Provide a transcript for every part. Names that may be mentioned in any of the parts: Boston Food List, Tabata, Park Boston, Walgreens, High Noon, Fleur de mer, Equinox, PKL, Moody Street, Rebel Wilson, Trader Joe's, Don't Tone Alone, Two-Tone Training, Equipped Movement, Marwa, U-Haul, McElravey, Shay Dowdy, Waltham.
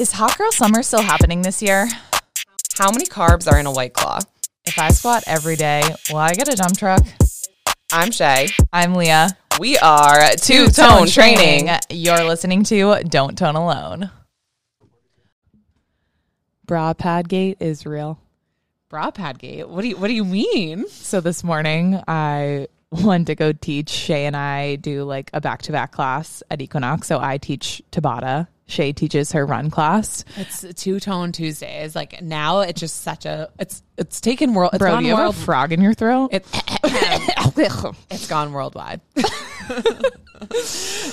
Is Hot Girl Summer still happening this year? How many carbs are in a White Claw? If I squat every day, will I get a dump truck? I'm Shay. I'm Leah. We are Two-Tone Training. You're listening to Don't Tone Alone. Bra pad gate is real. Bra pad gate? What do you mean? So this morning I wanted to go teach. Shay and I do like a back-to-back class at Equinox. So I teach Tabata. Shay teaches her run class. It's Two-Tone Tuesdays. Like now it's just such a, it's taken world. Bro, do you have a frog in your throat? It's gone worldwide.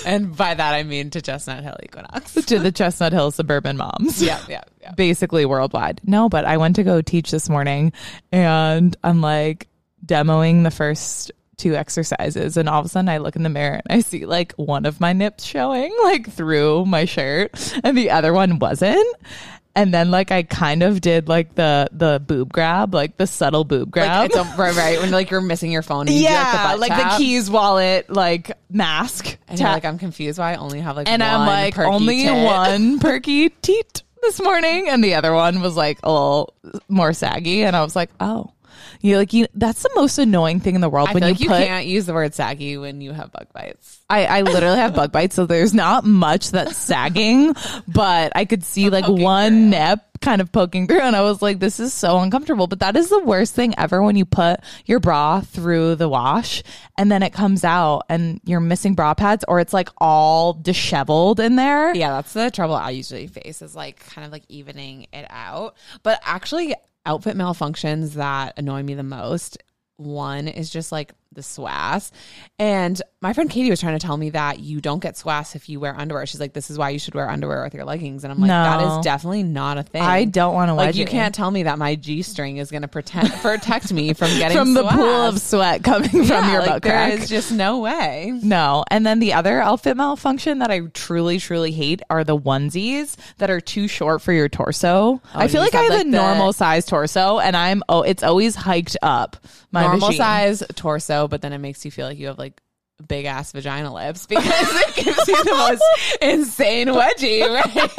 And by that, I mean to Chestnut Hill Equinox. To the Chestnut Hill suburban moms. Yeah. Basically worldwide. No, but I went to go teach this morning and I'm like demoing the first two exercises, and all of a sudden I look in the mirror and I see like one of my nips showing like through my shirt and the other one wasn't. And then like I kind of did like the boob grab, like the subtle boob grab. Like, right, when like you're missing your phone. And you do, like the butt tap. The keys, wallet, like mask. And you're like, I'm confused why I only have like and one. And I'm like, only tit. One perky teat this morning. And the other one was like a little more saggy. And I was like, oh. You're like, that's the most annoying thing in the world. I when feel you, like you can't use the word saggy when you have bug bites. I literally have bug bites, so there's not much that's sagging, but I could see like one nip kind of poking through, and I was like, this is so uncomfortable. But that is the worst thing ever when you put your bra through the wash and then it comes out and you're missing bra pads, or it's like all disheveled in there. Yeah, that's the trouble I usually face, is like kind of like evening it out. But actually, outfit malfunctions that annoy me the most, one is just like the SWAS. And my friend Katie was trying to tell me that you don't get SWAS if you wear underwear. She's like, this is why you should wear underwear with your leggings. And I'm like, no, that is definitely not a thing. I don't want to like wedgie. You can't tell me that my G-string is going to protect me from getting from SWAS. The pool of sweat coming from your butt crack. There is just no way. No. And then the other outfit malfunction that I truly, truly hate are the onesies that are too short for your torso. Oh, I feel like I have like a normal size torso, and I'm it's always hiked up. My normal machine. Size torso. But then it makes you feel like you have like big ass vagina lips because it gives you the most insane wedgie, right?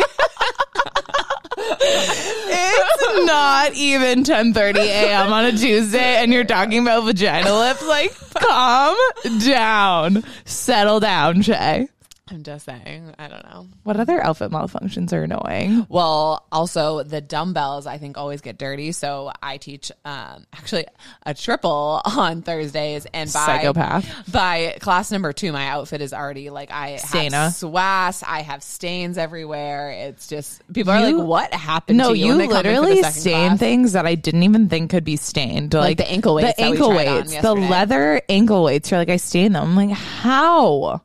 It's not even 10:30 a.m. on a Tuesday and you're talking about vagina lips. Like, calm down. Settle down, Shay. I'm just saying. I don't know. What other outfit malfunctions are annoying? Well, also the dumbbells, I think, always get dirty. So I teach actually a triple on Thursdays, and by class number 2, my outfit is already like have SWAS. I have stains everywhere. It's just people are like, "What happened to you?" No, you literally stain things that I didn't even think could be stained, like the ankle weights. The leather ankle weights. You're like, I stained them. I'm like, how?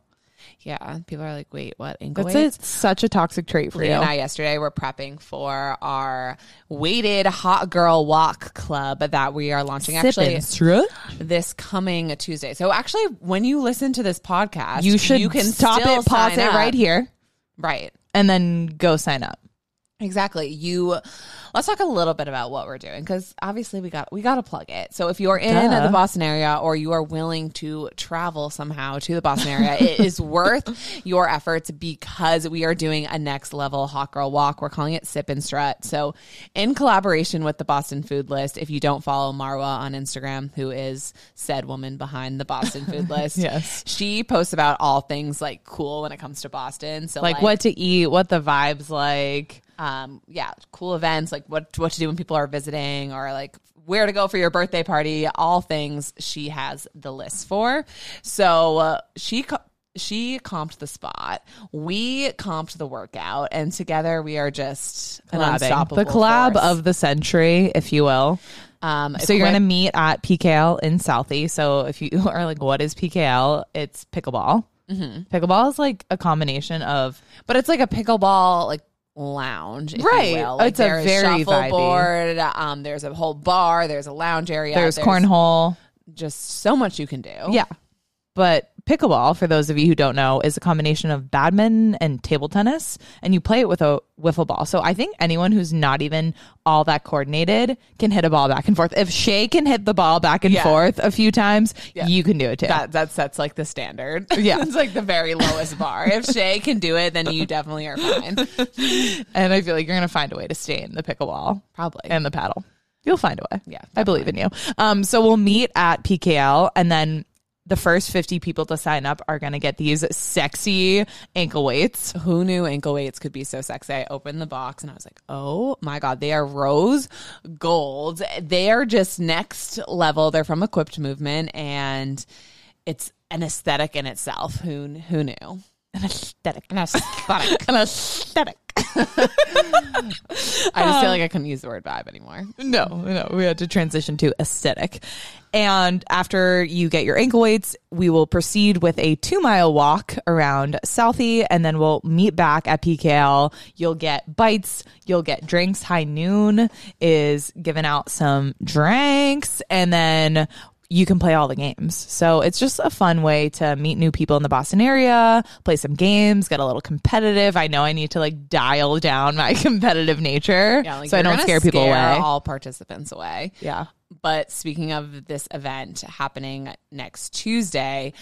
Yeah, people are like, wait, what? Ankle weights? That's such a toxic trait for Lee you. And I yesterday were prepping for our weighted hot girl walk club that we are launching actually this coming Tuesday. So actually, when you listen to this podcast, you can stop it, pause it right here. Right. And then go sign up. Exactly. Let's talk a little bit about what we're doing, because obviously we got to plug it. So if you're in the Boston area, or you are willing to travel somehow to the Boston area, it is worth your efforts, because we are doing a next level hot girl walk. We're calling it Sip and Strut. So in collaboration with the Boston Food List, if you don't follow Marwa on Instagram, who is said woman behind the Boston Food List, yes, she posts about all things like cool when it comes to Boston. So like what to eat, what the vibe's like. Cool events, like what to do when people are visiting, or like where to go for your birthday party, all things she has the list for. So she comped the spot, we comped the workout, and together we are just an unstoppable force of the century, if you will. So you're going to meet at PKL in Southie. So if you are like, what is PKL? It's pickleball. Mm-hmm. Pickleball is like a combination of, but it's like a pickleball, like, lounge, if right? You will. Like, it's a very board. There's a whole bar. There's a lounge area. There's cornhole. Just so much you can do. Yeah. But pickleball, for those of you who don't know, is a combination of badminton and table tennis, and you play it with a wiffle ball. So I think anyone who's not even all that coordinated can hit a ball back and forth. If Shay can hit the ball back and forth a few times, you can do it too. That sets like the standard. Yeah. It's like the very lowest bar. If Shay can do it, then you definitely are fine. And I feel like you're going to find a way to stay in the pickleball. Probably. And the paddle. You'll find a way. Yeah. Definitely. I believe in you. So we'll meet at PKL, and then the first 50 people to sign up are going to get these sexy ankle weights. Who knew ankle weights could be so sexy? I opened the box and I was like, oh my God, they are rose gold. They are just next level. They're from Equipped Movement, and it's an aesthetic in itself. Who knew? An aesthetic. An aesthetic. An aesthetic. I just feel like I couldn't use the word vibe anymore. No, we had to transition to aesthetic. And after you get your ankle weights, we will proceed with a 2-mile walk around Southie, and then we'll meet back at PKL. You'll get bites, you'll get drinks. High Noon is giving out some drinks, and then you can play all the games. So it's just a fun way to meet new people in the Boston area, play some games, get a little competitive. I know I need to like dial down my competitive nature so I don't scare people away. All participants away. Yeah. But speaking of this event happening next Tuesday,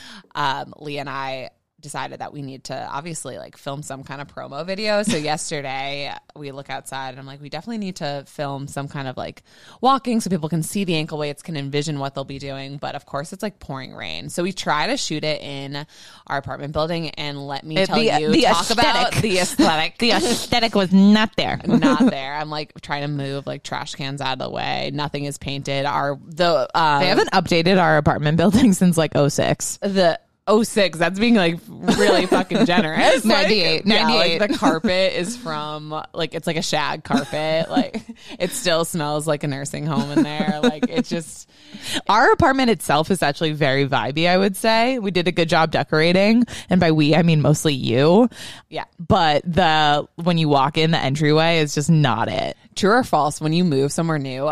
Lee and I decided that we need to obviously like film some kind of promo video. So yesterday we look outside and I'm like, we definitely need to film some kind of like walking so people can see the ankle weights, can envision what they'll be doing. But of course it's like pouring rain. So we try to shoot it in our apartment building, and let me tell you, the talk about the aesthetic. The aesthetic was not there. I'm like trying to move like trash cans out of the way. Nothing is painted. They haven't updated our apartment building since like 06. The 06, that's being like really fucking generous. 98. Like, 98. Like the carpet is from like, it's like a shag carpet. Like it still smells like a nursing home in there. Like it's just, our apartment itself is actually very vibey, I would say. We did a good job decorating, and by we, I mean mostly you. Yeah. But when you walk in, the entryway is just not it. True or false, when you move somewhere new,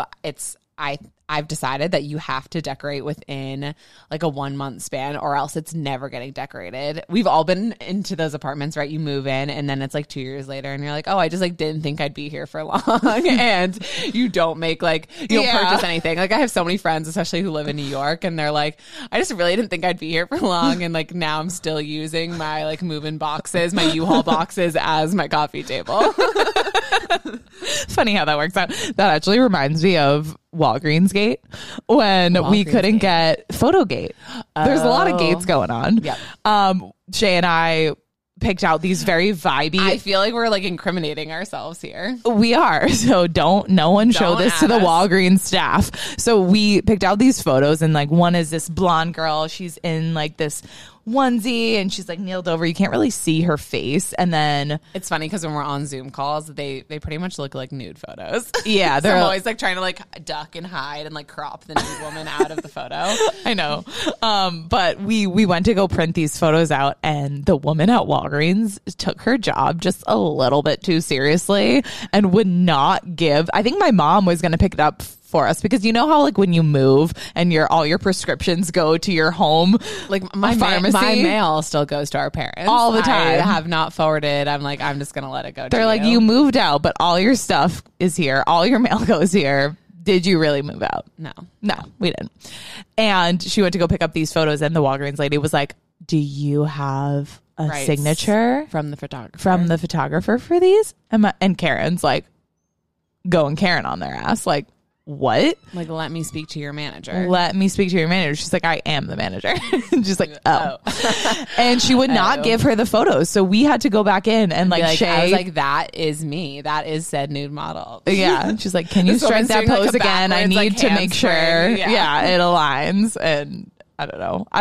I've decided that you have to decorate within like a 1 month span, or else it's never getting decorated. We've all been into those apartments, right? You move in and then it's like 2 years later and you're like, oh, I just like didn't think I'd be here for long. And you don't make like, you don't purchase anything. Like I have so many friends, especially who live in New York, and they're like, I just really didn't think I'd be here for long. And like now I'm still using my like move-in boxes, my U-Haul boxes as my coffee table. Funny how that works out. That actually reminds me of Walgreens Gate, when we couldn't get Photogate. There's a lot of gates going on. Yep. Shay and I picked out these very vibey. I feel like we're like incriminating ourselves here. We are. So no one show this to the Walgreens staff. So we picked out these photos, and like one is this blonde girl. She's in like this onesie and she's like kneeled over. You can't really see her face. And then it's funny because when we're on Zoom calls, they pretty much look like nude photos. Yeah. They're so I'm always like trying to like duck and hide and like crop the nude woman out of the photo. I know. But we went to go print these photos out, and the woman at Walgreens took her job just a little bit too seriously and would not give. I think my mom was going to pick it up for us, because you know how like when you move and all your prescriptions go to your home, like my pharmacy, my mail still goes to our parents all the time. I have not forwarded. I'm like, I'm just gonna let it go. They're like, you moved out, but all your stuff is here, all your mail goes here. Did you really move out? No, we didn't. And she went to go pick up these photos, and the Walgreens lady was like, do you have a signature from the photographer for these? And Karen's like going Karen on their ass, like, what? Like, let me speak to your manager. She's like, I am the manager. She's like, oh. And she would not give her the photos. So we had to go back in and like Shay. I was like, that is me. That is said nude model. Yeah. And she's like, can you strike that pose like again? I need like to make sure. Yeah, it aligns. And I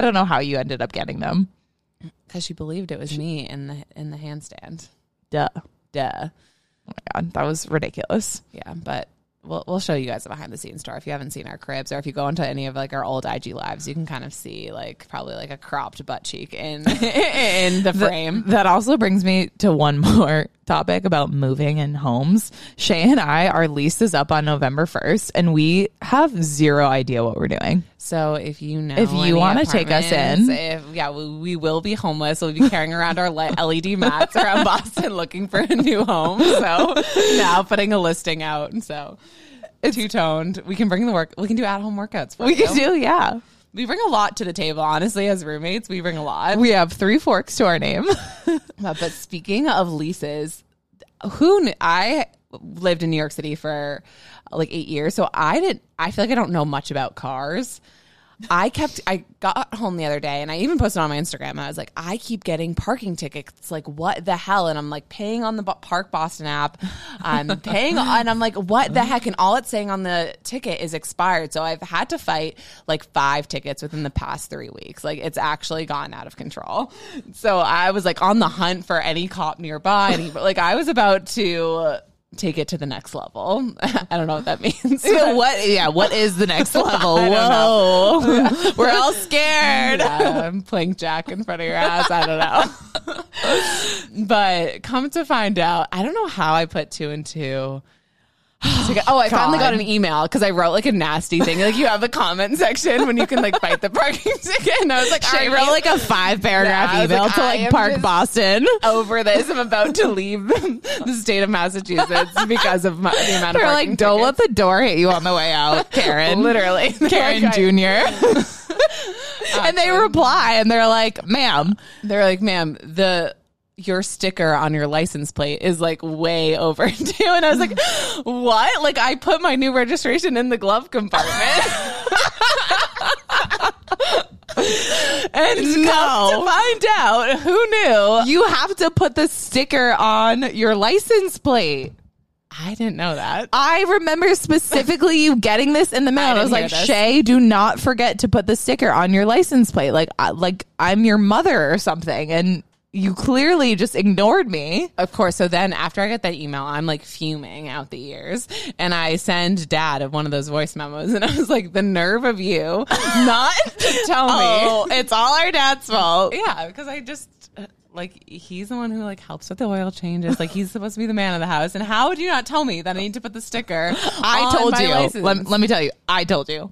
don't know how you ended up getting them. Because she believed it was me in the handstand. Duh. Oh my God. That was ridiculous. Yeah, but we'll show you guys a behind the scenes store if you haven't seen our cribs, or if you go into any of like our old IG lives, you can kind of see like probably like a cropped butt cheek in the frame. That also brings me to one more topic about moving and homes. Shay and I, our lease is up on November 1st and we have zero idea what we're doing. So if you know, if you want to take us in, we will be homeless. We'll be carrying around our LED mats around Boston looking for a new home. So now putting a listing out. And so it's two-toned. We can bring the work. We can do at-home workouts. Yeah. We bring a lot to the table, honestly, as roommates. We bring a lot. We have three forks to our name. But speaking of leases, I lived in New York City for like 8 years. So I feel like I don't know much about cars. I got home the other day and I even posted on my Instagram. And I was like, I keep getting parking tickets. Like, what the hell? And I'm like paying on the Park Boston app. I'm paying and I'm like, what the heck? And all it's saying on the ticket is expired. So I've had to fight like 5 tickets within the past 3 weeks. Like, it's actually gone out of control. So I was like on the hunt for any cop nearby. I was about to take it to the next level. I don't know what that means. What is the next level? I don't know. We're all scared. I'm playing Jack in front of your ass. I don't know. But come to find out, I don't know how I put 2 and 2 together. Oh, I finally got an email because I wrote like a nasty thing. Like, you have a comment section when you can like fight the parking ticket. And I was like, I wrote like a 5-paragraph email to like Park Boston over this. I'm about to leave the state of Massachusetts because of the amount of parking. They're like, don't let the door hit you on the way out, Karen. Literally, Karen Jr. And they reply and they're like, ma'am. They're like, ma'am, your sticker on your license plate is like way overdue. And I was like, what? Like, I put my new registration in the glove compartment. And come to find out, who knew? You have to put the sticker on your license plate. I didn't know that. I remember specifically you getting this in the mail. I was like, Shay, do not forget to put the sticker on your license plate. Like I'm your mother or something. And you clearly just ignored me. Of course. So then after I get that email, I'm like fuming out the ears. And I send dad one of those voice memos. And I was like, the nerve of you not to tell me. It's all our dad's fault. Yeah, because I just... like, he's the one who, like, helps with the oil changes. Like, he's supposed to be the man of the house. And how would you not tell me that I need to put the sticker I told my license? Let me tell you. I told you.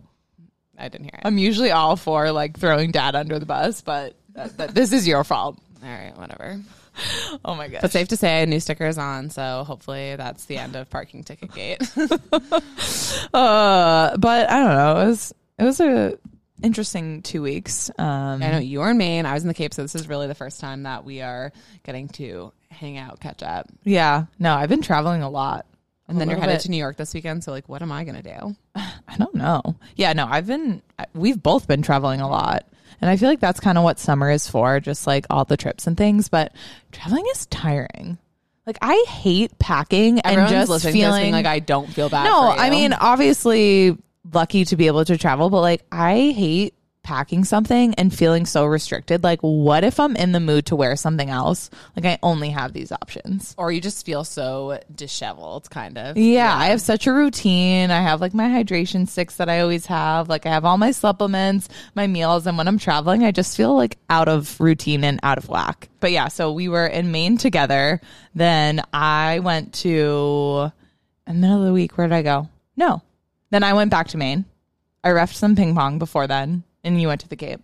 I didn't hear it. I'm usually all for, like, throwing dad under the bus, but this is your fault. All right, whatever. Oh my gosh. But safe to say, a new sticker is on, so hopefully that's the end of parking ticket gate. But I don't know. It was a interesting 2 weeks. I know you were in Maine. I was in the Cape, so this is really the first time that we are getting to hang out, catch up. Yeah. No, I've been traveling a lot. And then you're headed to New York this weekend, so like, what am I going to do? I don't know. Yeah, no, we've both been traveling a lot. And I feel like that's kind of what summer is for, just like all the trips and things. But traveling is tiring. Like, I hate packing. Everyone's and just feeling like I don't feel bad. No, for you. I mean, obviously lucky to be able to travel, but like, I hate packing something and feeling so restricted. Like, what if I'm in the mood to wear something else? Like, I only have these options. Or you just feel so disheveled, kind of. Yeah, I have such a routine. I have like my hydration sticks that I always have. Like, I have all my supplements, my meals, and when I'm traveling, I just feel like out of routine and out of whack. But yeah, so we were in Maine together. Then I went to, in the middle of the week, where did I go? No. Then I went back to Maine. I reffed some ping pong before then. And you went to the Cape.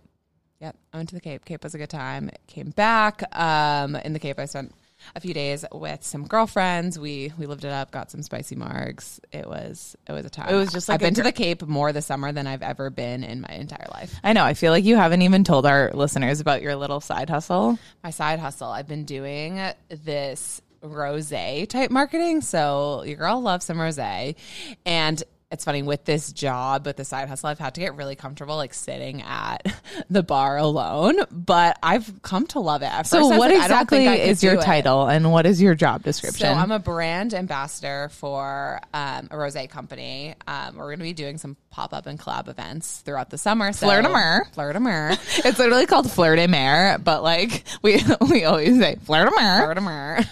Yep. I went to the Cape. Cape was a good time. Came back. In the Cape, I spent a few days with some girlfriends. We lived it up, got some spicy margs. It was a time. It was just like I've been to the Cape more this summer than I've ever been in my entire life. I know. I feel like you haven't even told our listeners about your little side hustle. My side hustle. I've been doing this rosé type marketing. So your girl loves some rosé. And it's funny, with this job, with the side hustle, I've had to get really comfortable, like, sitting at the bar alone. But I've come to love it. So what exactly is your title and what is your job description? So I'm a brand ambassador for a rosé company. We're going to be doing some pop-up and collab events throughout the summer. So, Fleur de mer. It's literally called Fleur de mer, but like we always say Fleur de mer. Fleur de mer.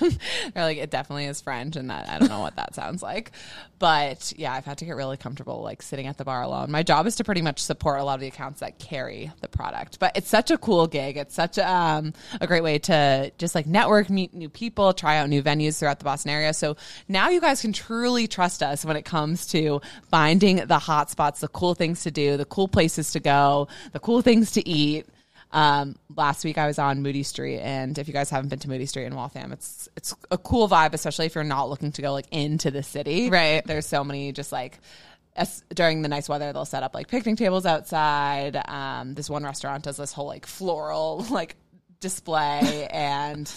They're like, it definitely is French, and that I don't know what that sounds like. But yeah, I've had to get really comfortable like sitting at the bar alone. My job is to pretty much support a lot of the accounts that carry the product. But it's such a cool gig. It's such a great way to just like network, meet new people, try out new venues throughout the Boston area. So now you guys can truly trust us when it comes to finding the hot spots, the cool things to do, the cool places to go, the cool things to eat. Last week I was on Moody Street, and if you guys haven't been to Moody Street in Waltham, it's a cool vibe, especially if you're not looking to go like into the city. Right. There's so many just like during the nice weather, they'll set up like picnic tables outside. This one restaurant does this whole like floral like display, and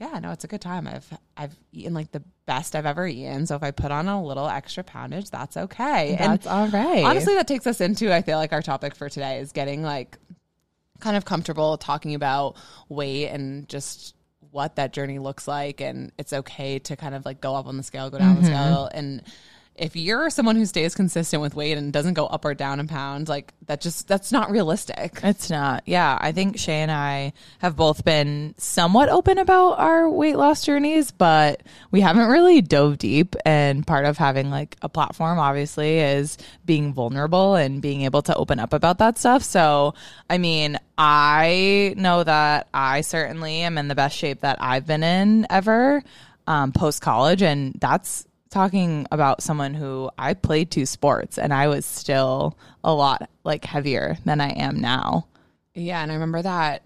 yeah, no, it's a good time. I've eaten like the best I've ever eaten. So if I put on a little extra poundage, that's okay. That's all right. Honestly, that takes us into, I feel like our topic for today is getting like kind of comfortable talking about weight and just what that journey looks like. And it's okay to kind of like go up on the scale, go down mm-hmm. the scale. And if you're someone who stays consistent with weight and doesn't go up or down in pounds, like that's not realistic. It's not. Yeah. I think Shay and I have both been somewhat open about our weight loss journeys, but we haven't really dove deep. And part of having like a platform obviously is being vulnerable and being able to open up about that stuff. So, I mean, I know that I certainly am in the best shape that I've been in ever post-college. And that's talking about someone who I played two sports, and I was still a lot like heavier than I am now. Yeah. And I remember that,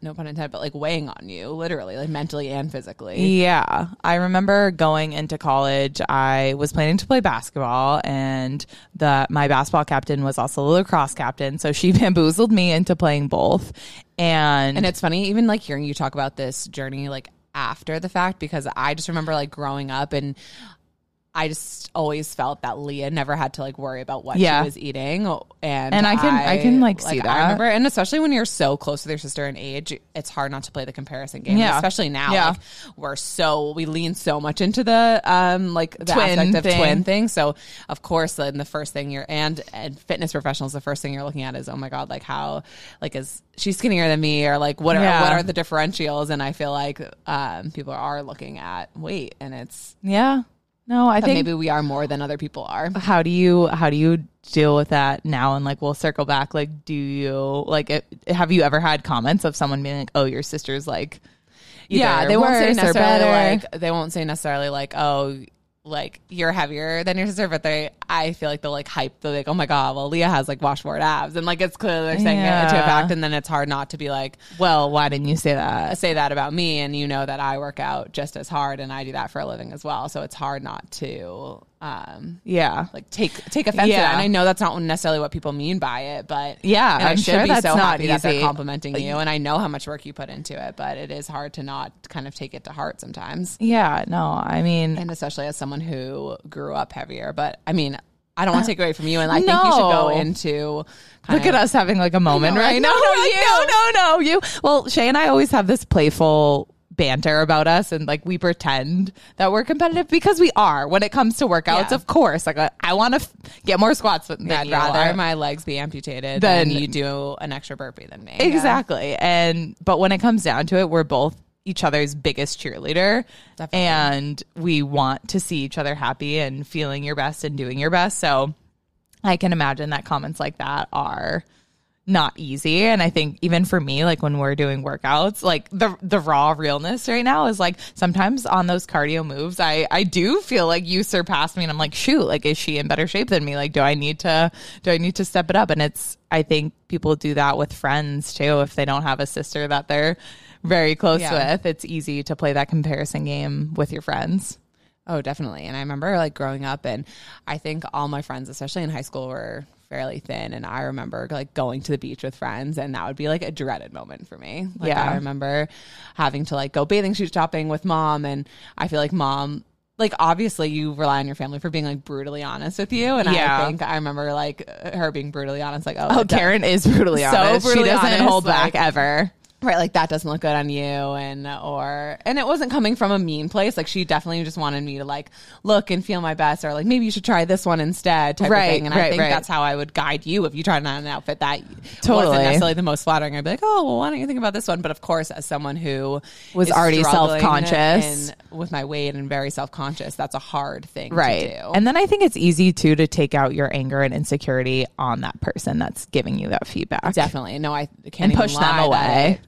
no pun intended, but like weighing on you literally, like mentally and physically. Yeah. I remember going into college, I was planning to play basketball, and my basketball captain was also the lacrosse captain. So she bamboozled me into playing both. And it's funny, even like hearing you talk about this journey, like after the fact, because I just remember like growing up, and I just always felt that Leah never had to like worry about what yeah. she was eating, and I can like see that. I remember, and especially when you're so close with your sister in age, it's hard not to play the comparison game. Yeah. Especially now, yeah. like, we lean so much into the like the aspect of twin thing. So of course, then the first thing you're and fitness professionals, the first thing you're looking at is, oh my god, like how like is she's skinnier than me, or like what are the differentials? And I feel like people are looking at weight, and it's yeah. No, I think maybe we are more than other people are. How do you deal with that now? And like, we'll circle back. Like, do you like have you ever had comments of someone being like, "Oh, your sister's like," yeah, they won't say necessarily like "Oh, like you're heavier than your sister," but I feel like they'll like hype. They're like, "Oh my god, well Leah has like washboard abs," and like it's clear they're saying it to a fact. And then it's hard not to be like, "Well, why didn't you say that about me?" And you know that I work out just as hard, and I do that for a living as well. So it's hard not to like take offense to that. And I know that's not necessarily what people mean by it, but yeah, I should be so happy that they're complimenting you, and I know how much work you put into it, but it is hard to not kind of take it to heart sometimes. Yeah, no, I mean, and especially as someone who grew up heavier, but I mean, I don't want to take away from you, and I think you should go into kind of, look at us having like a moment right now. No, you. Well, Shay and I always have this playful banter about us, and like we pretend that we're competitive because we are when it comes to workouts. Yeah. Of course, like I want to get more squats than I'd rather my legs be amputated than you do an extra burpee than me. Exactly. Yeah. But when it comes down to it, we're both each other's biggest cheerleader. Definitely. And we want to see each other happy and feeling your best and doing your best. So I can imagine that comments like that are not easy. And I think even for me, like when we're doing workouts, like the raw realness right now is like sometimes on those cardio moves, I do feel like you surpass me, and I'm like, shoot, like is she in better shape than me? Like, do I need to step it up? And I think people do that with friends too. If they don't have a sister that they're very close with, it's easy to play that comparison game with your friends. Oh, definitely. And I remember like growing up, and I think all my friends, especially in high school, were fairly thin, and I remember like going to the beach with friends, and that would be like a dreaded moment for me. Like, yeah, I remember having to like go bathing suit shopping with mom, and I feel like mom, like obviously you rely on your family for being like brutally honest with you, and I think I remember like her being brutally honest, like, oh Karen is brutally honest. She doesn't hold back ever. Right, like that doesn't look good on you, and it wasn't coming from a mean place. Like she definitely just wanted me to like look and feel my best, or like maybe you should try this one instead, type of thing. And I think that's how I would guide you if you tried on an outfit that wasn't necessarily the most flattering. I'd be like, oh, well, why don't you think about this one? But of course, as someone who was already self-conscious with my weight and very self-conscious, that's a hard thing to do. And then I think it's easy too to take out your anger and insecurity on that person that's giving you that feedback. Definitely, no, I can't even push them away.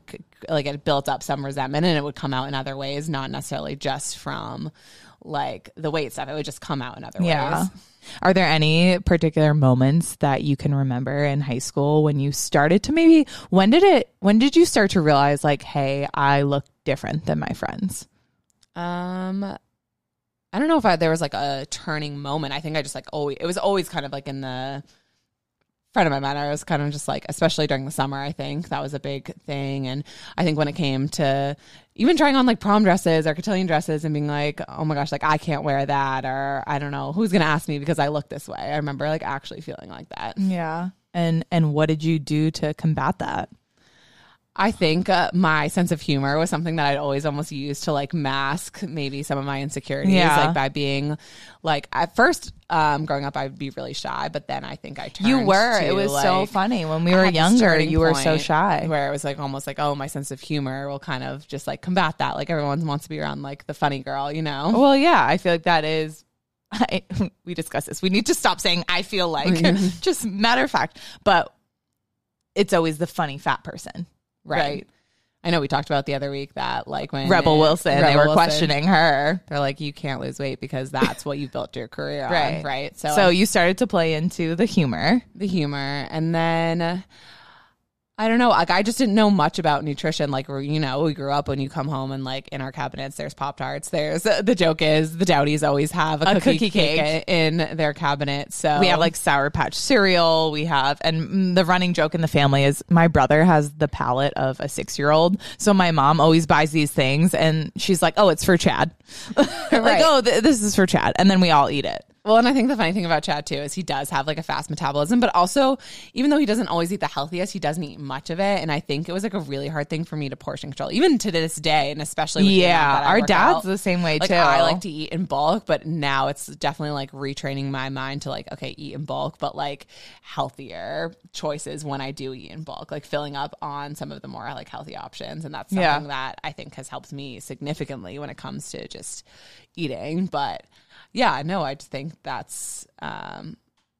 Like it built up some resentment and it would come out in other ways, not necessarily just from like the weight stuff. It would just come out in other ways. Are there any particular moments that you can remember in high school when you started to maybe, when did you start to realize like, hey, I look different than my friends? I don't know if there was like a turning moment. I think I just like, it was always kind of like in the front of my mind. I was kind of just like, especially during the summer, I think that was a big thing. And I think when it came to even trying on like prom dresses or cotillion dresses and being like, oh my gosh, like I can't wear that, or I don't know who's going to ask me because I look this way. I remember like actually feeling like that. Yeah. And what did you do to combat that? I think my sense of humor was something that I'd always almost used to like mask maybe some of my insecurities, like by being like at first growing up, I'd be really shy, but then I think I turned. You were. It was like, so funny when we were younger. You were so shy, where it was like almost like, oh, my sense of humor will kind of just like combat that. Like everyone wants to be around like the funny girl, you know? Well, yeah, I feel like that is. We discussed this. We need to stop saying I feel like, just matter of fact, but it's always the funny fat person. Right. I know we talked about the other week that like when Rebel Wilson, questioning her. They're like, you can't lose weight because that's what you built your career on. Right. So you started to play into the humor. And then I don't know, like I just didn't know much about nutrition. Like, you know, we grew up when you come home and like in our cabinets, there's Pop-Tarts. There's the joke is the Dowdies always have a cookie cake in their cabinet. So we have like Sour Patch cereal. And the running joke in the family is my brother has the palate of a 6-year-old. So my mom always buys these things and she's like, oh, it's for Chad. Like, oh, this is for Chad. And then we all eat it. Well, and I think the funny thing about Chad, too, is he does have like a fast metabolism, but also, even though he doesn't always eat the healthiest, he doesn't eat much of it. And I think it was like a really hard thing for me to portion control, even to this day. And especially with our dad's out, the same way, like, too. I like to eat in bulk, but now it's definitely like retraining my mind to like, okay, eat in bulk, but like healthier choices when I do eat in bulk, like filling up on some of the more like healthy options. And that's something that I think has helped me significantly when it comes to just eating. But yeah, no, I just think that's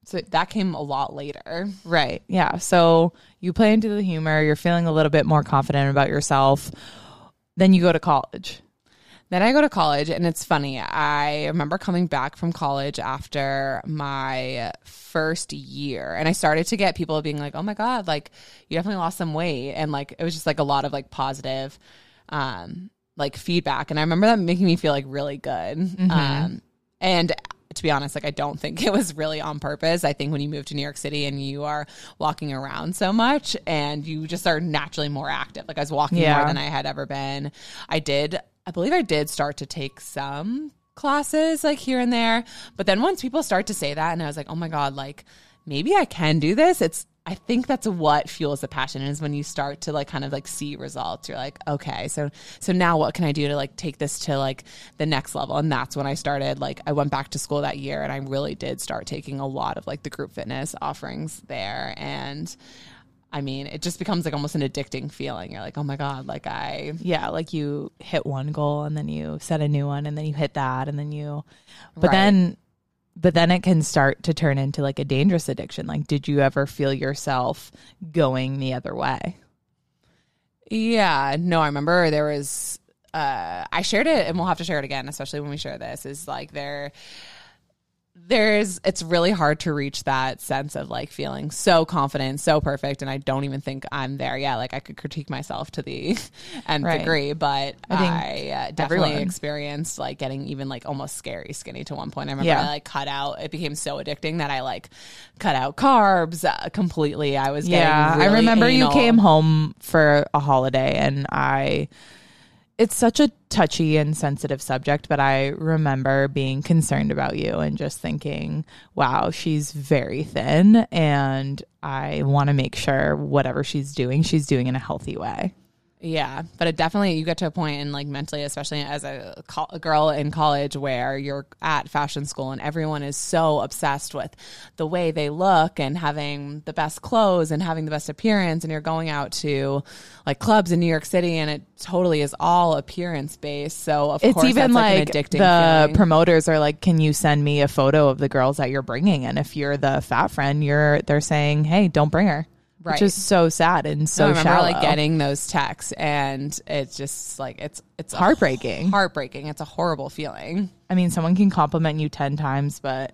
so that came a lot later. Right. Yeah. So you play into the humor. You're feeling a little bit more confident about yourself. Then you go to college. Then I go to college, and it's funny. I remember coming back from college after my first year, and I started to get people being like, oh, my God, like you definitely lost some weight. And like it was just like a lot of like positive like feedback. And I remember that making me feel like really good. And to be honest, like I don't think it was really on purpose. I think when you move to New York City and you are walking around so much and you just are naturally more active. Like I was walking more than I had ever been. I believe I did start to take some classes like here and there. But then once people start to say that and I was like, oh my God, like maybe I can do this. I think that's what fuels the passion is when you start to like kind of like see results. You're like, okay, so now what can I do to like take this to like the next level? And that's when I started, like I went back to school that year and I really did start taking a lot of like the group fitness offerings there. And I mean, it just becomes like almost an addicting feeling. You're like, oh my God, like like you hit one goal and then you set a new one and then you hit that and then But then it can start to turn into like a dangerous addiction. Like, did you ever feel yourself going the other way? Yeah. No, I remember there was, I shared it and we'll have to share it again, especially when we share this, is like it's really hard to reach that sense of like feeling so confident, so perfect. And I don't even think I'm there yet. Like I could critique myself to the nth degree, but I definitely experienced like getting even like almost scary skinny to one point. I remember I like cut out, it became so addicting that I like cut out carbs completely. I was getting really I remember anal. You came home for a holiday and it's such a touchy and sensitive subject, but I remember being concerned about you and just thinking, wow, she's very thin and I want to make sure whatever she's doing in a healthy way. Yeah, but it definitely, you get to a point in like mentally, especially as a girl in college where you're at fashion school and everyone is so obsessed with the way they look and having the best clothes and having the best appearance, and you're going out to like clubs in New York City and it totally is all appearance based. So of course, it's even like an addicting feeling. Promoters are like, can you send me a photo of the girls that you're bringing? And if you're the fat friend, they're saying, hey, don't bring her. Right. Which is so sad and so shallow. I remember like getting those texts, and it's just like it's heartbreaking. Heartbreaking. It's a horrible feeling. I mean, someone can compliment you 10 times, but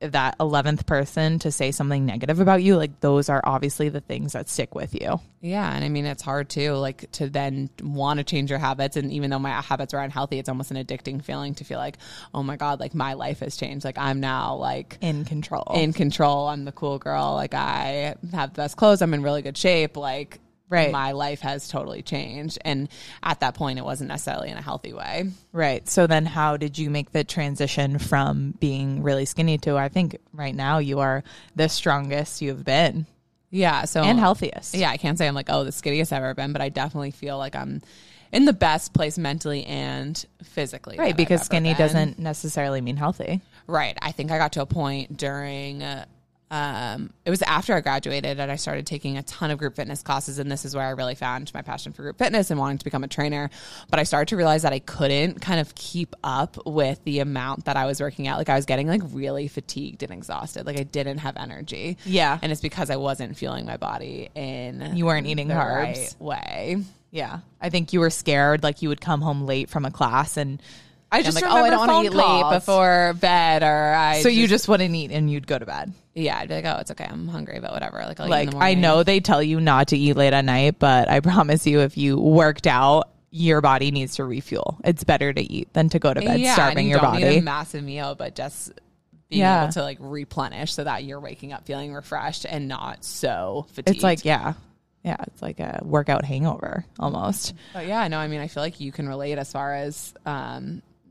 that 11th person to say something negative about you, like those are obviously the things that stick with you. Yeah. And I mean, it's hard too, like to then want to change your habits. And even though my habits are unhealthy, it's almost an addicting feeling to feel like, oh my God, like my life has changed. Like I'm now like in control. I'm the cool girl. Like I have the best clothes. I'm in really good shape. Like right. My life has totally changed. And at that point, it wasn't necessarily in a healthy way. Right. So then how did you make the transition from being really skinny to, I think right now you are the strongest you've been. Yeah. So and healthiest. Yeah. I can't say I'm like, oh, the skinniest I've ever been, but I definitely feel like I'm in the best place mentally and physically. Right. Because skinny doesn't necessarily mean healthy. Right. I think I got to a point during... it was after I graduated and I started taking a ton of group fitness classes, and this is where I really found my passion for group fitness and wanting to become a trainer. But I started to realize that I couldn't kind of keep up with the amount that I was working out. Like I was getting like really fatigued and exhausted. Like I didn't have energy. Yeah. And it's because I wasn't fueling my body in you weren't eating the carbs right way. Yeah. I think you were scared. Like you would come home late from a class and I just like, oh, I don't want to eat late before bed, or you just wouldn't eat and you'd go to bed. Yeah, I'd be like, oh, it's okay, I'm hungry, but whatever. Like, I'll eat in the morning. I know they tell you not to eat late at night, but I promise you, if you worked out, your body needs to refuel. It's better to eat than to go to bed starving your body. Yeah, you don't need a massive meal, but just being able to like replenish so that you're waking up feeling refreshed and not so fatigued. It's like it's like a workout hangover almost. But yeah, no, I mean, I feel like you can relate as far as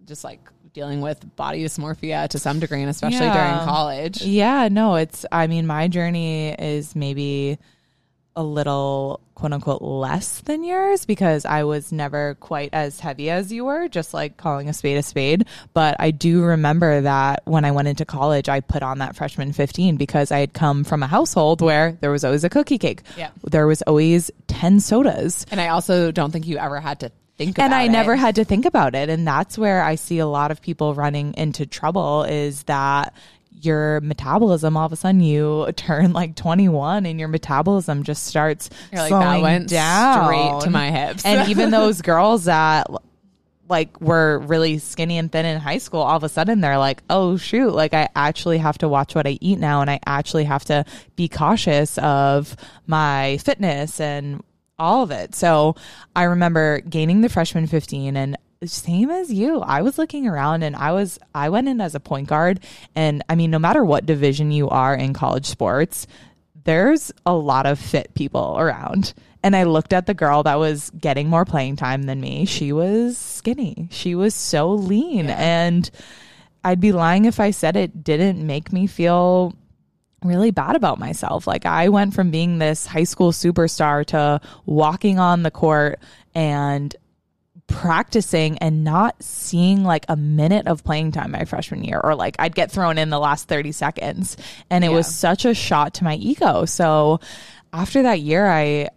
just like dealing with body dysmorphia to some degree, and especially during college. Yeah, no, I mean, my journey is maybe a little quote unquote less than yours because I was never quite as heavy as you were, just like calling a spade a spade. But I do remember that when I went into college, I put on that freshman 15 because I had come from a household where there was always a cookie cake. Yeah. There was always 10 sodas. And I also don't think you ever had to think about it. And I never had to think about it. And that's where I see a lot of people running into trouble is that your metabolism, all of a sudden you turn like 21 and your metabolism just starts like, slowing down. Straight to my hips. And even those girls that like were really skinny and thin in high school, all of a sudden they're like, oh shoot, like I actually have to watch what I eat now. And I actually have to be cautious of my fitness and all of it. So I remember gaining the freshman 15, and same as you, I was looking around and I went in as a point guard. And I mean, no matter what division you are in college sports, there's a lot of fit people around. And I looked at the girl that was getting more playing time than me. She was skinny. She was so lean. Yeah. And I'd be lying if I said it didn't make me feel really bad about myself. Like I went from being this high school superstar to walking on the court and practicing and not seeing like a minute of playing time my freshman year, or like I'd get thrown in the last 30 seconds. And it was such a shot to my ego. So after that year, I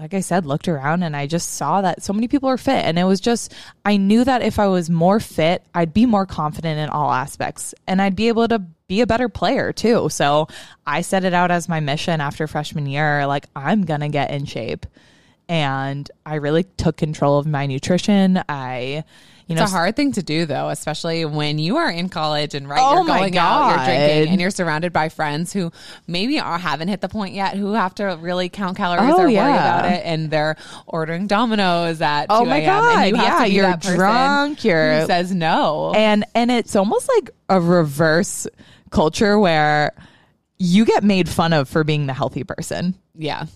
like I said, looked around and I just saw that so many people are fit. And it was just, I knew that if I was more fit, I'd be more confident in all aspects and I'd be able to be a better player too. So I set it out as my mission after freshman year, like I'm going to get in shape. And I really took control of my nutrition. It's a hard thing to do though, especially when you are in college and you're going out, you're drinking, and you're surrounded by friends who maybe haven't hit the point yet, who have to really count calories or worry about it, and they're ordering Domino's at 2 a.m. And you have to be you're that drunk. Who says no? And it's almost like a reverse culture where you get made fun of for being the healthy person. Yeah.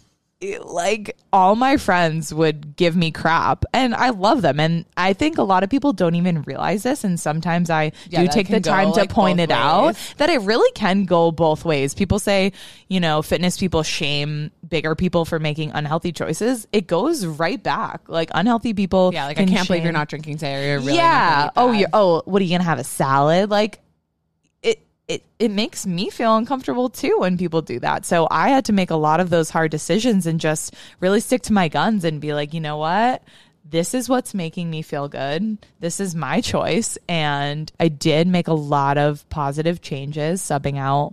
like all my friends would give me crap, and I love them. And I think a lot of people don't even realize this. And sometimes I do take the time to point it out that it really can go both ways. People say, you know, fitness people shame bigger people for making unhealthy choices. It goes right back. Like unhealthy people. Yeah. Like I can't believe you're not drinking today. Or you're really not gonna eat that. Oh, what are you going to have? A salad? Like, it makes me feel uncomfortable too when people do that. So I had to make a lot of those hard decisions and just really stick to my guns and be like, you know what? This is what's making me feel good. This is my choice. And I did make a lot of positive changes, subbing out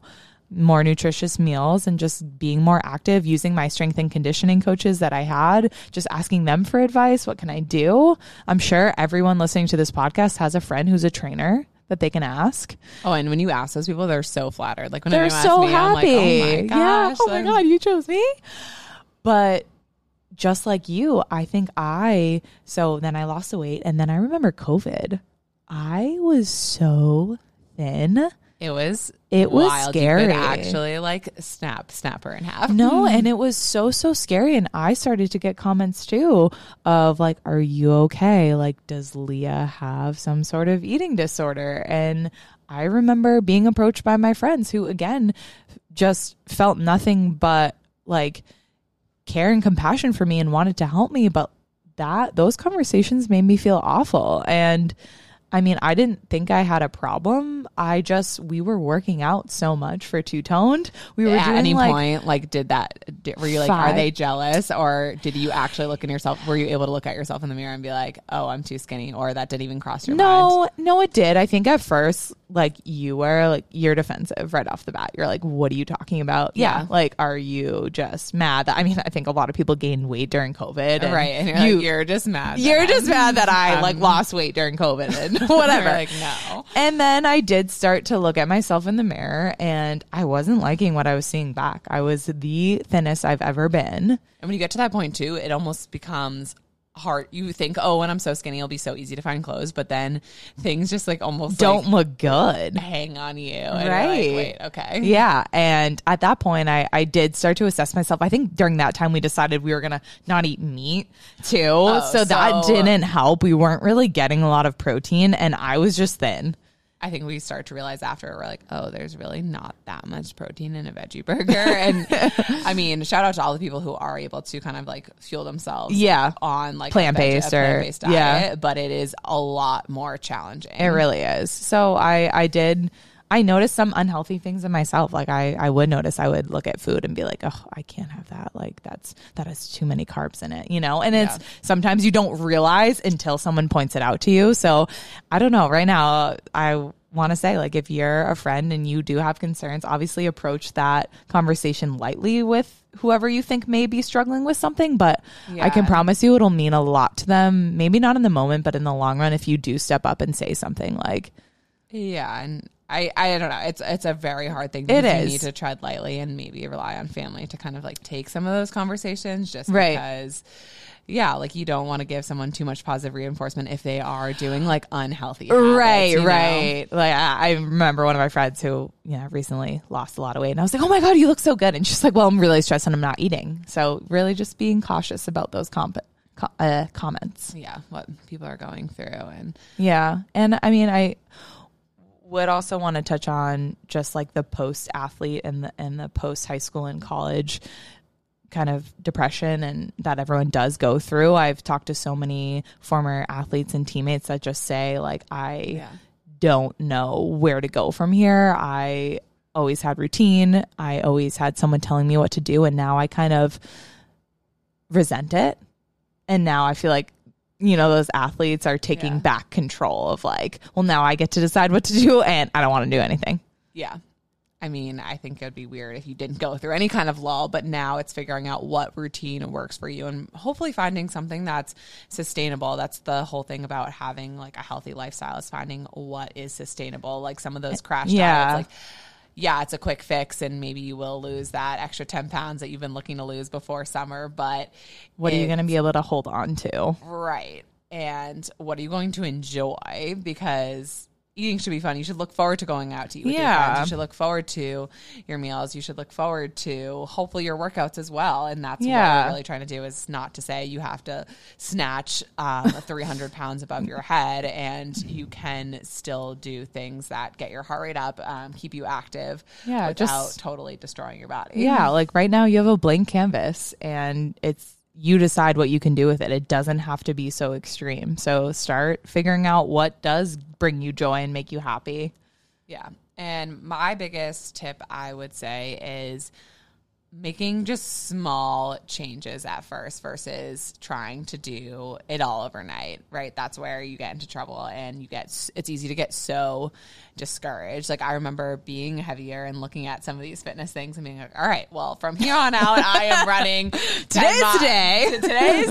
more nutritious meals and just being more active, using my strength and conditioning coaches that I had, just asking them for advice. What can I do? I'm sure everyone listening to this podcast has a friend who's a trainer that they can ask. Oh, and when you ask those people, they're so flattered. Like when they're so happy. I'm like, oh my gosh. Yeah. Oh my God, you chose me. But just like you, I think so then I lost the weight, and then I remember COVID. I was so thin. It was scary. You could actually like snap her in half. No, and it was so scary. And I started to get comments too of like, are you okay? Like, does Leah have some sort of eating disorder? And I remember being approached by my friends who again, just felt nothing but like care and compassion for me and wanted to help me. But those conversations made me feel awful. And I mean, I didn't think I had a problem. We were working out so much for Two-Toned. We were doing, at any point, like, were you like, are they jealous? Or did you actually look in yourself? Were you able to look at yourself in the mirror and be like, oh, I'm too skinny? Or that didn't even cross your mind? No, it did. I think at first, like, you were like, you're defensive right off the bat. You're like, what are you talking about? Yeah. Like, are you just mad that, I mean, I think a lot of people gained weight during COVID. And right. And you're just mad. You're just mad that I like lost weight during COVID. Whatever. Like, no. And then I did start to look at myself in the mirror, and I wasn't liking what I was seeing back. I was the thinnest I've ever been. And when you get to that point too, it almost becomes hard. You think, oh, when I'm so skinny, it'll be so easy to find clothes. But then things just like almost don't look good. Hang on you. And right. You're like, wait, okay. Yeah. And at that point, I did start to assess myself. I think during that time, we decided we were going to not eat meat too. So that didn't help. We weren't really getting a lot of protein, and I was just thin. I think we start to realize after, we're like, oh, there's really not that much protein in a veggie burger. And I mean, shout out to all the people who are able to kind of like fuel themselves on like plant-based diet, but it is a lot more challenging. It really is. So I noticed some unhealthy things in myself. Like I would look at food and be like, oh, I can't have that. Like that has too many carbs in it, you know? And it's sometimes you don't realize until someone points it out to you. So I don't know. Right now, I want to say, like, if you're a friend and you do have concerns, obviously approach that conversation lightly with whoever you think may be struggling with something, but I can promise you it'll mean a lot to them. Maybe not in the moment, but in the long run, if you do step up and say something like, yeah. And I don't know. It's a very hard thing. It is. You need to tread lightly and maybe rely on family to kind of like take some of those conversations just because, like you don't want to give someone too much positive reinforcement if they are doing like unhealthy habits, you know? Like I remember one of my friends who recently lost a lot of weight, and I was like, oh my God, you look so good. And she's like, well, I'm really stressed and I'm not eating. So really just being cautious about those comments. Yeah. What people are going through. And and I mean, I would also want to touch on just like the post athlete and the post high school and college kind of depression and that everyone does go through. I've talked to so many former athletes and teammates that just say like, I don't know where to go from here. I always had routine. I always had someone telling me what to do. And now I kind of resent it. And now I feel like, you know, those athletes are taking back control of like, well, now I get to decide what to do and I don't want to do anything. Yeah. I mean, I think it would be weird if you didn't go through any kind of lull, but now it's figuring out what routine works for you and hopefully finding something that's sustainable. That's the whole thing about having like a healthy lifestyle is finding what is sustainable. Like some of those crash diets, like, it's a quick fix and maybe you will lose that extra 10 pounds that you've been looking to lose before summer, but what are you going to be able to hold on to? Right. And what are you going to enjoy? Because Eating should be fun. You should look forward to going out to eat with your friends. You should look forward to your meals. You should look forward to, hopefully, your workouts as well. And that's what we're really trying to do, is not to say you have to snatch 300 pounds above your head, and you can still do things that get your heart rate up, keep you active without totally destroying your body. Yeah, like right now you have a blank canvas, and it's, you decide what you can do with it. It doesn't have to be so extreme. So start figuring out what does bring you joy and make you happy. Yeah. And my biggest tip, I would say, is making just small changes at first versus trying to do it all overnight, right? That's where you get into trouble, and you get, it's easy to get so discouraged. Like, I remember being heavier and looking at some of these fitness things and being like, all right, well, from here on out, I am running. Today is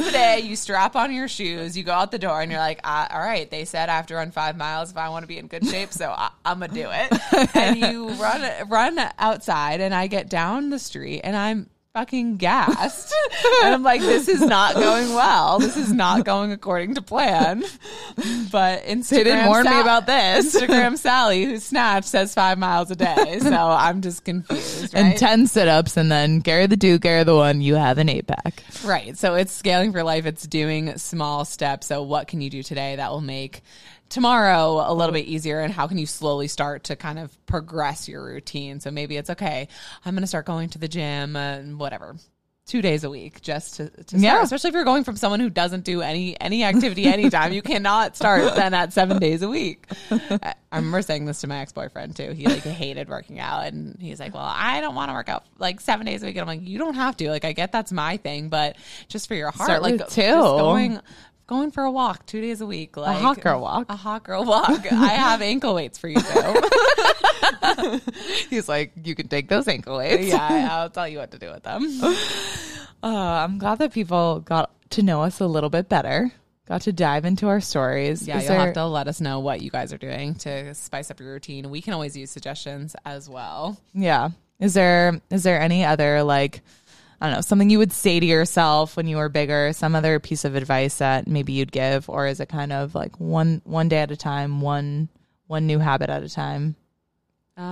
the day. You strap on your shoes, you go out the door, and you're like, all right, they said I have to run 5 miles if I want to be in good shape, so I'm going to do it. And you run outside, and I get down the street, and I'm fucking gassed. And I'm like, this is not going well. This is not going according to plan. But they didn't warn me about this. Instagram Sally, who snatched, says 5 miles a day. So I'm just confused. Right? And 10 sit-ups, and then Gary the do, Gary the one, you have an 8-pack. Right. So it's scaling for life. It's doing small steps. So what can you do today that will make tomorrow a little bit easier, and how can you slowly start to kind of progress your routine? So maybe it's, okay, I'm going to start going to the gym and whatever, 2 days a week, just to start. Yeah, especially if you're going from someone who doesn't do any activity anytime. You cannot start then at 7 days a week. I remember saying this to my ex-boyfriend too. He like hated working out, and he's like, well, I don't want to work out like 7 days a week. And I'm like, you don't have to. Like, I get that's my thing, but just for your heart, start like two. Going for a walk 2 days a week. Like a hot girl walk. I have ankle weights for you, though. He's like, you can take those ankle weights. Yeah, I'll tell you what to do with them. I'm glad that people got to know us a little bit better. Got to dive into our stories. Yeah, you'll have to let us know what you guys are doing to spice up your routine. We can always use suggestions as well. Yeah. Is there any other, like, I don't know, something you would say to yourself when you were bigger, some other piece of advice that maybe you'd give? Or is it kind of like one day at a time, one new habit at a time? One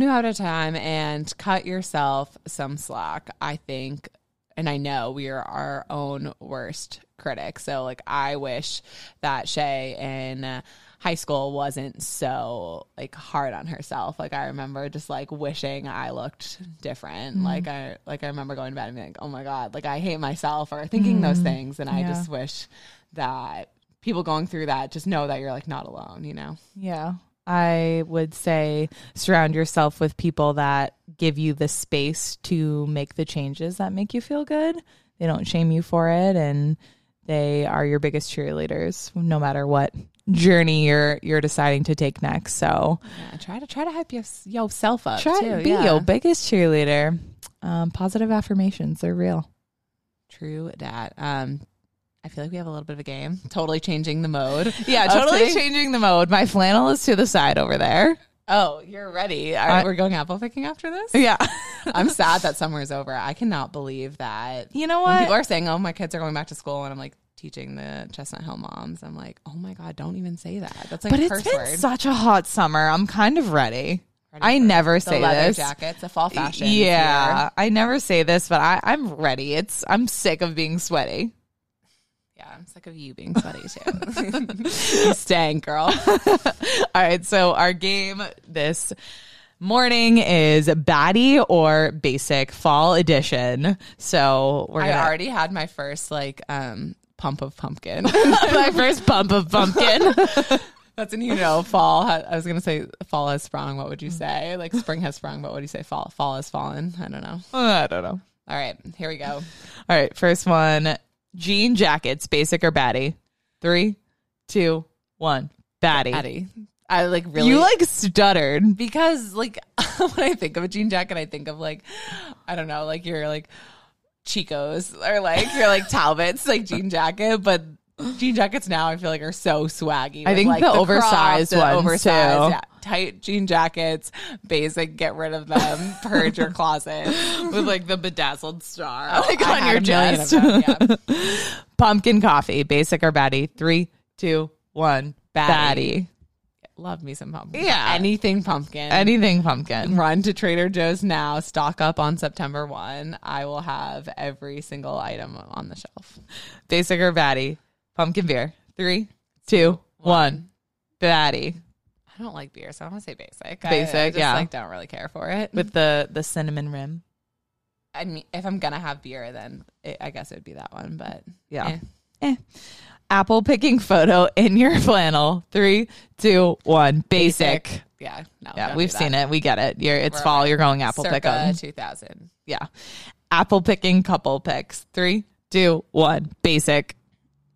new habit at a time, and cut yourself some slack. I think, and I know, we are our own worst critic. So like, I wish that Shay and high school wasn't so like hard on herself. Like, I remember just like wishing I looked different. Mm-hmm. Like I remember going to bed and being like, oh my God, like I hate myself, or thinking those things. And I just wish that people going through that just know that you're like not alone, you know? Yeah. I would say surround yourself with people that give you the space to make the changes that make you feel good. They don't shame you for it, and they are your biggest cheerleaders no matter what journey you're deciding to take next. So yeah, try to hype yourself up. Try to be your biggest cheerleader. Positive affirmations, they're real. True that. I feel like we have a little bit of a game. Totally changing the mode. Yeah, totally changing the mode. My flannel is to the side over there. Oh, you're ready. All right, we're going apple picking after this? Yeah. I'm sad that summer is over. I cannot believe that. You know what? When people are saying, oh, my kids are going back to school, and I'm like, teaching the Chestnut Hill moms. I'm like, oh my God, don't even say that. That's like a curse word. But it's been such a hot summer. I'm kind of ready. I never say this. The leather jackets, the fall fashion. Yeah, I never say this, but I'm ready. I'm sick of being sweaty. Yeah, I'm sick of you being sweaty too. You stank, girl. All right, so our game this morning is baddie or basic, fall edition. So I already had my first like pump of pumpkin. My first pump of pumpkin. That's when you know fall. I was going to say fall has sprung. What would you say? Like spring has sprung, but what do you say? Fall has fallen. I don't know. All right, here we go. All right, first one. Jean jackets, basic or baddie? 3, 2, 1. Baddie. I like really. You like stuttered because like when I think of a jean jacket, I think of like, I don't know, like you're like Chico's or like you're like Talbot's like jean jacket, but jean jackets now I feel like are so swaggy. I think like, the oversized crops, ones too. Yeah. Tight jean jackets, basic, get rid of them, purge your closet with like the bedazzled star like on your chest. Yeah. Pumpkin coffee, basic or baddie? 3, 2, 1. Baddie. love me some pumpkin. Yeah. Anything pumpkin. Anything pumpkin. Run to Trader Joe's now. Stock up on September 1. I will have every single item on the shelf. Basic or batty? Pumpkin beer. 3, 2, 1. Batty. I don't like beer, so I'm going to say basic. Basic, I just, yeah. Like, don't really care for it. With the cinnamon rim. I mean, if I'm going to have beer, then I guess it would be that one, but yeah. Eh. Apple picking photo in your flannel. 3, 2, 1. Basic. Yeah. No, yeah, we've seen it. We get it. It's fall. You're going apple pick 'em. 2000. Yeah. Apple picking couple picks. 3, 2, 1. Basic.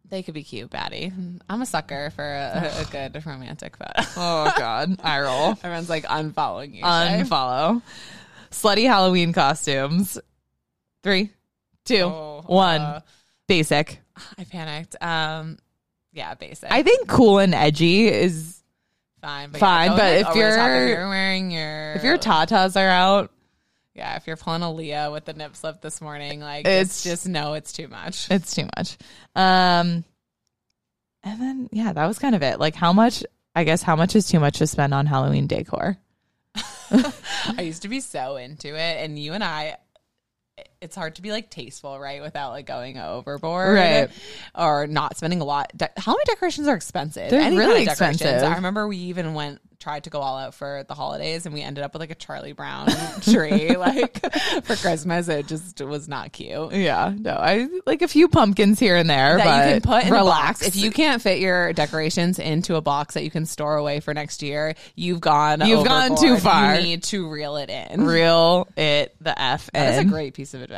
They could be cute, Batty. I'm a sucker for a good romantic photo. Oh, God. Eye roll. Everyone's like unfollowing you. Unfollow. Slutty Halloween costumes. 3, 2, 1. Basic. I panicked. Yeah, basic. I think cool and edgy is fine. But, fine, yeah, but like, if you're wearing your... If your tatas are out... Yeah, if you're pulling a Leah with the nip slip this morning, like, it's just, no, it's too much. It's too much. And then, yeah, that was kind of it. Like, how much is too much to spend on Halloween decor? I used to be so into it, and you and I... It's hard to be like tasteful, right? Without like going overboard, right? Or not spending a lot. Holiday decorations are expensive. They're really expensive. I remember we even tried to go all out for the holidays, and we ended up with like a Charlie Brown tree, like for Christmas. It just was not cute. Yeah, no, I like a few pumpkins here and there, but you can put in a box. If you can't fit your decorations into a box that you can store away for next year, you've gone too far. You need to reel it in. Reel it the F in. That's a great piece of advice.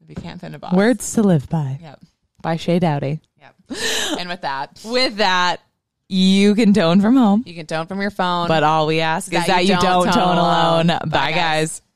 If you can't fit in a box. Words to live by. Yep. By Shay Dowdy. Yep. And with that, you can tone from home. You can tone from your phone. But all we ask is that you don't tone alone. Bye, guys.